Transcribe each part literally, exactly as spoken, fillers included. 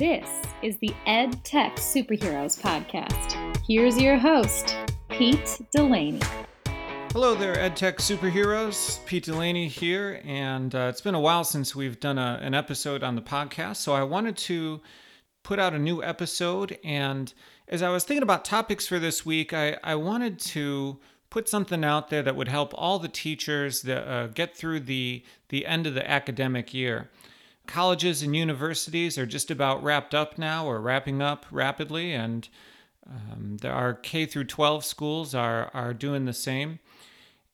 This is the EdTech Superheroes podcast. Here's your host, Pete Delaney. Hello there, EdTech Superheroes. Pete Delaney here, and uh, it's been a while since we've done a, an episode on the podcast, so I wanted to put out a new episode, and as I was thinking about topics for this week, I, I wanted to put something out there that would help all the teachers that, uh, get through the, the end of the academic year. Colleges and universities are just about wrapped up now, or wrapping up rapidly, and um, there are K through twelve schools are, are doing the same.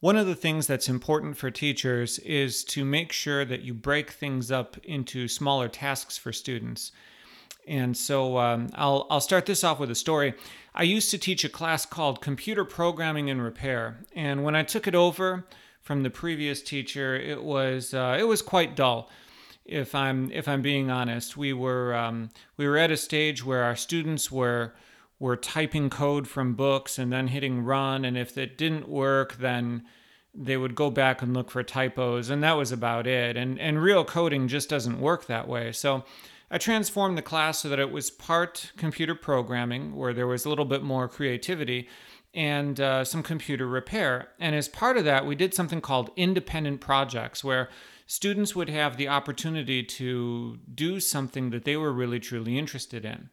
One of the things that's important for teachers is to make sure that you break things up into smaller tasks for students. And so um, I'll, I'll start this off with a story. I used to teach a class called Computer Programming and Repair, and when I took it over from the previous teacher, it was uh, it was quite dull. If I'm if I'm being honest, we were um, we were at a stage where our students were were typing code from books and then hitting run, and if it didn't work, then they would go back and look for typos, and that was about it. And and real coding just doesn't work that way. So I transformed the class so that it was part computer programming, where there was a little bit more creativity, and uh, some computer repair. And as part of that, we did something called independent projects, where students would have the opportunity to do something that they were really, truly interested in.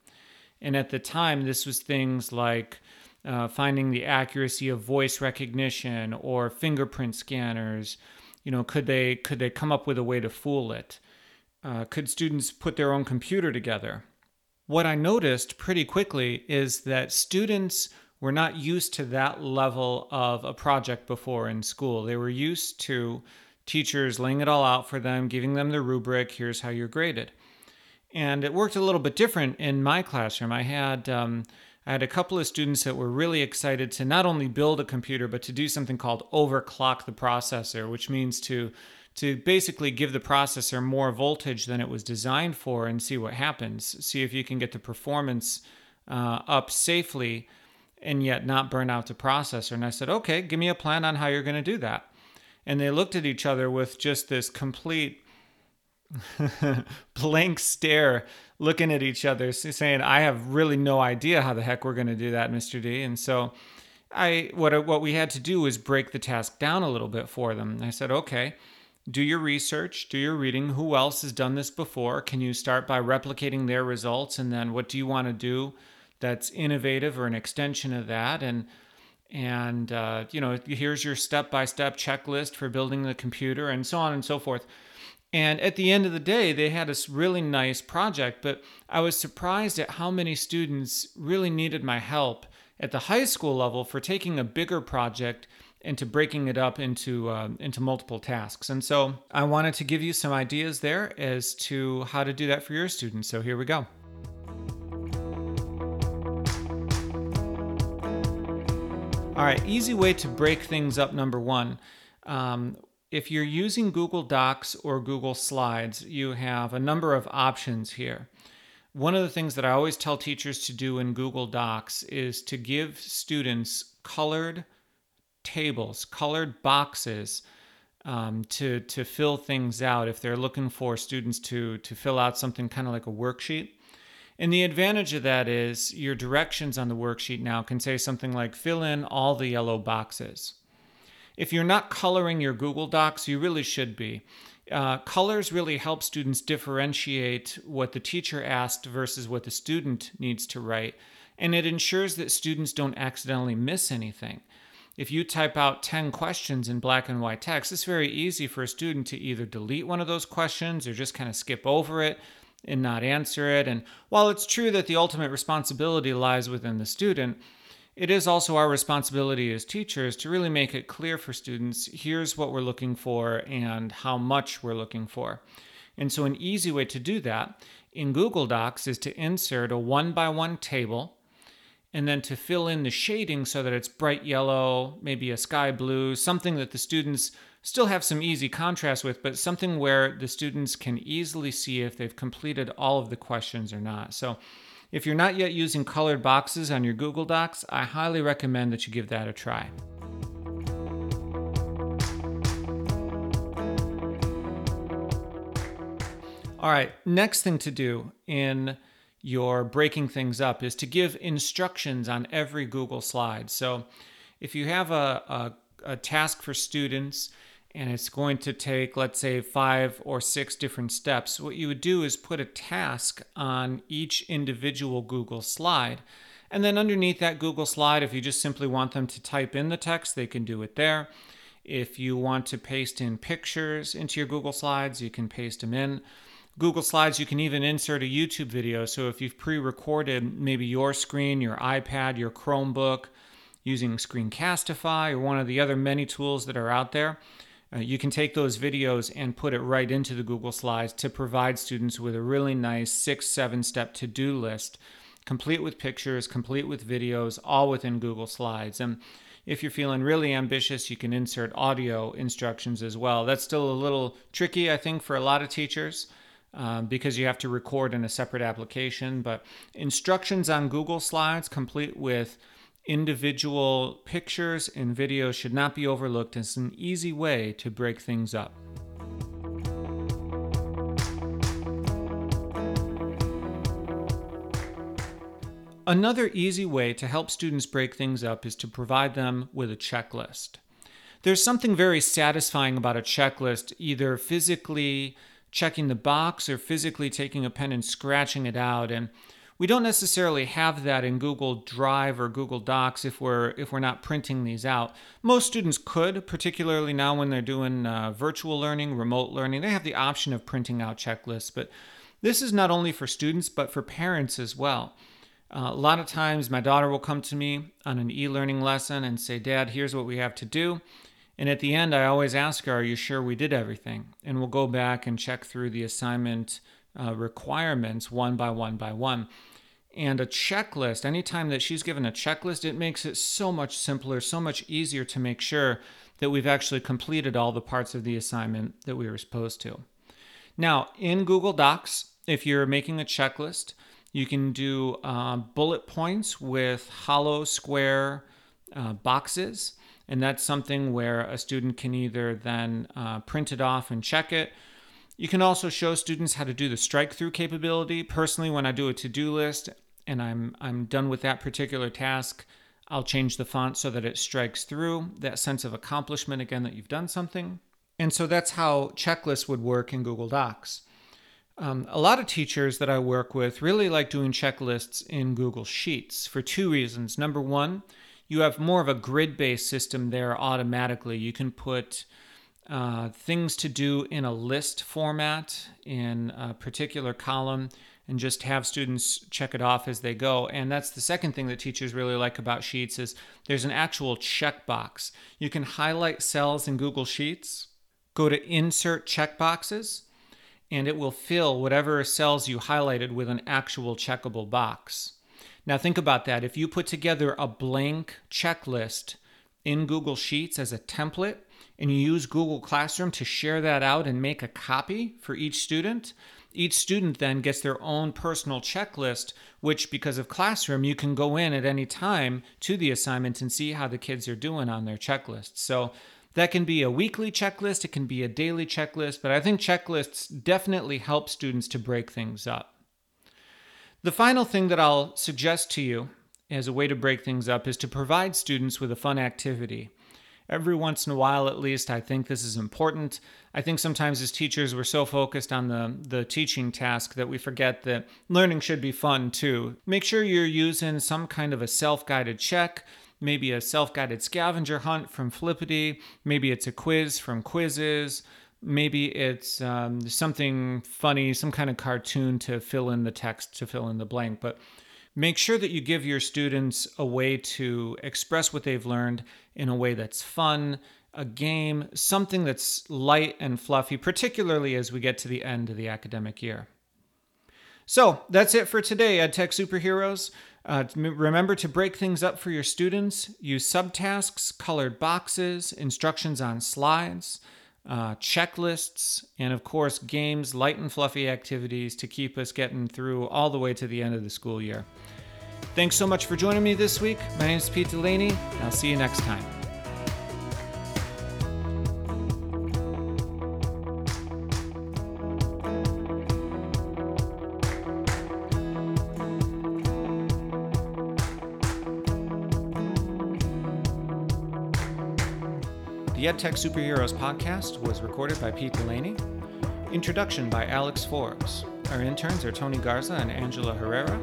And at the time, this was things like uh, finding the accuracy of voice recognition or fingerprint scanners. You know, could they could they come up with a way to fool it? Uh, could students put their own computer together? What I noticed pretty quickly is that students were not used to that level of a project before in school. They were used to teachers laying it all out for them, giving them the rubric, here's how you're graded. And it worked a little bit different in my classroom. I had um, I had a couple of students that were really excited to not only build a computer, but to do something called overclock the processor, which means to, to basically give the processor more voltage than it was designed for and see what happens, see if you can get the performance uh, up safely and yet not burn out the processor. And I said, okay, give me a plan on how you're going to do that. And they looked at each other with just this complete blank stare, looking at each other, saying, I have really no idea how the heck we're going to do that, Mister D. And so I, what, what we had to do was break the task down a little bit for them. And I said, okay, do your research, do your reading. Who else has done this before? Can you start by replicating their results? And then what do you want to do that's innovative or an extension of that? And and uh, you know, here's your step-by-step checklist for building the computer, and so on and so forth. And at the end of the day, they had a really nice project, but I was surprised at how many students really needed my help at the high school level for taking a bigger project and to breaking it up into uh, into multiple tasks. And so I wanted to give you some ideas there as to how to do that for your students. So here we go. All right, easy way to break things up, number one. Um, if you're using Google Docs or Google Slides, you have a number of options here. One of the things that I always tell teachers to do in Google Docs is to give students colored tables, colored boxes um, to, to fill things out if they're looking for students to, to fill out something kind of like a worksheet. And the advantage of that is your directions on the worksheet now can say something like, fill in all the yellow boxes. If you're not coloring your Google Docs, you really should be. Uh, colors really help students differentiate what the teacher asked versus what the student needs to write. And it ensures that students don't accidentally miss anything. If you type out ten questions in black and white text, it's very easy for a student to either delete one of those questions or just kind of skip over it and not answer it. And while it's true that the ultimate responsibility lies within the student, it is also our responsibility as teachers to really make it clear for students, here's what we're looking for and how much we're looking for. And so an easy way to do that in Google Docs is to insert a one-by-one table and then to fill in the shading so that it's bright yellow, maybe a sky blue, something that the students still have some easy contrast with, but something where the students can easily see if they've completed all of the questions or not. So if you're not yet using colored boxes on your Google Docs, I highly recommend that you give that a try. All right, next thing to do in you're breaking things up is to give instructions on every Google slide. So if you have a, a, a task for students and it's going to take, let's say, five or six different steps, what you would do is put a task on each individual Google slide. And then underneath that Google slide, if you just simply want them to type in the text, they can do it there. If you want to paste in pictures into your Google Slides, you can paste them in. Google Slides, you can even insert a YouTube video. So if you've pre-recorded maybe your screen, your iPad, your Chromebook, using Screencastify or one of the other many tools that are out there, uh, you can take those videos and put it right into the Google Slides to provide students with a really nice six, seven step to-do list, complete with pictures, complete with videos, all within Google Slides. And if you're feeling really ambitious, you can insert audio instructions as well. That's still a little tricky, I think, for a lot of teachers um, because you have to record in a separate application. But instructions on Google Slides complete with individual pictures and videos should not be overlooked. It's an easy way to break things up. Another easy way to help students break things up is to provide them with a checklist. There's something very satisfying about a checklist, either physically checking the box or physically taking a pen and scratching it out. And we don't necessarily have that in Google Drive or Google Docs if we're if we're not printing these out. Most students could, particularly now when they're doing uh, virtual learning, remote learning, they have the option of printing out checklists. But this is not only for students, but for parents as well. Uh, a lot of times my daughter will come to me on an e-learning lesson and say, "Dad, here's what we have to do." And at the end, I always ask her, "Are you sure we did everything?" And we'll go back and check through the assignment uh, requirements one by one by one. And a checklist, anytime that she's given a checklist, it makes it so much simpler, so much easier to make sure that we've actually completed all the parts of the assignment that we were supposed to. Now, in Google Docs, if you're making a checklist, you can do uh, bullet points with hollow square uh, boxes, and that's something where a student can either then uh, print it off and check it. You can also show students how to do the strike-through capability. Personally, when I do a to-do list and I'm I'm done with that particular task, I'll change the font so that it strikes through, that sense of accomplishment, again, that you've done something. And so that's how checklists would work in Google Docs. Um, a lot of teachers that I work with really like doing checklists in Google Sheets for two reasons. Number one, you have more of a grid-based system there automatically. You can put uh, things to do in a list format in a particular column and just have students check it off as they go. And that's the second thing that teachers really like about Sheets is there's an actual checkbox. You can highlight cells in Google Sheets, go to Insert Checkboxes, and it will fill whatever cells you highlighted with an actual checkable box. Now think about that. If you put together a blank checklist in Google Sheets as a template, and you use Google Classroom to share that out and make a copy for each student, each student then gets their own personal checklist, which because of Classroom, you can go in at any time to the assignment and see how the kids are doing on their checklist. So that can be a weekly checklist, it can be a daily checklist, but I think checklists definitely help students to break things up. The final thing that I'll suggest to you as a way to break things up is to provide students with a fun activity. Every once in a while, at least, I think this is important. I think sometimes as teachers, we're so focused on the, the teaching task that we forget that learning should be fun too. Make sure you're using some kind of a self-guided check, maybe a self-guided scavenger hunt from Flippity, maybe it's a quiz from Quizzes, maybe it's um, something funny, some kind of cartoon to fill in the text, to fill in the blank. But make sure that you give your students a way to express what they've learned in a way that's fun, a game, something that's light and fluffy, particularly as we get to the end of the academic year. So that's it for today, EdTech Superheroes. Uh, remember to break things up for your students. Use subtasks, colored boxes, instructions on slides, uh, checklists, and of course, games, light and fluffy activities to keep us getting through all the way to the end of the school year. Thanks so much for joining me this week. My name is Pete Delaney, and I'll see you next time. The EdTech Superheroes podcast was recorded by Pete Delaney. Introduction by Alex Forbes. Our interns are Tony Garza and Angela Herrera.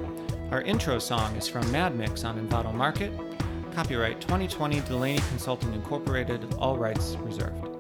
Our intro song is from Mad Mix on Envato Market. Copyright twenty twenty Delaney Consulting Incorporated, all rights reserved.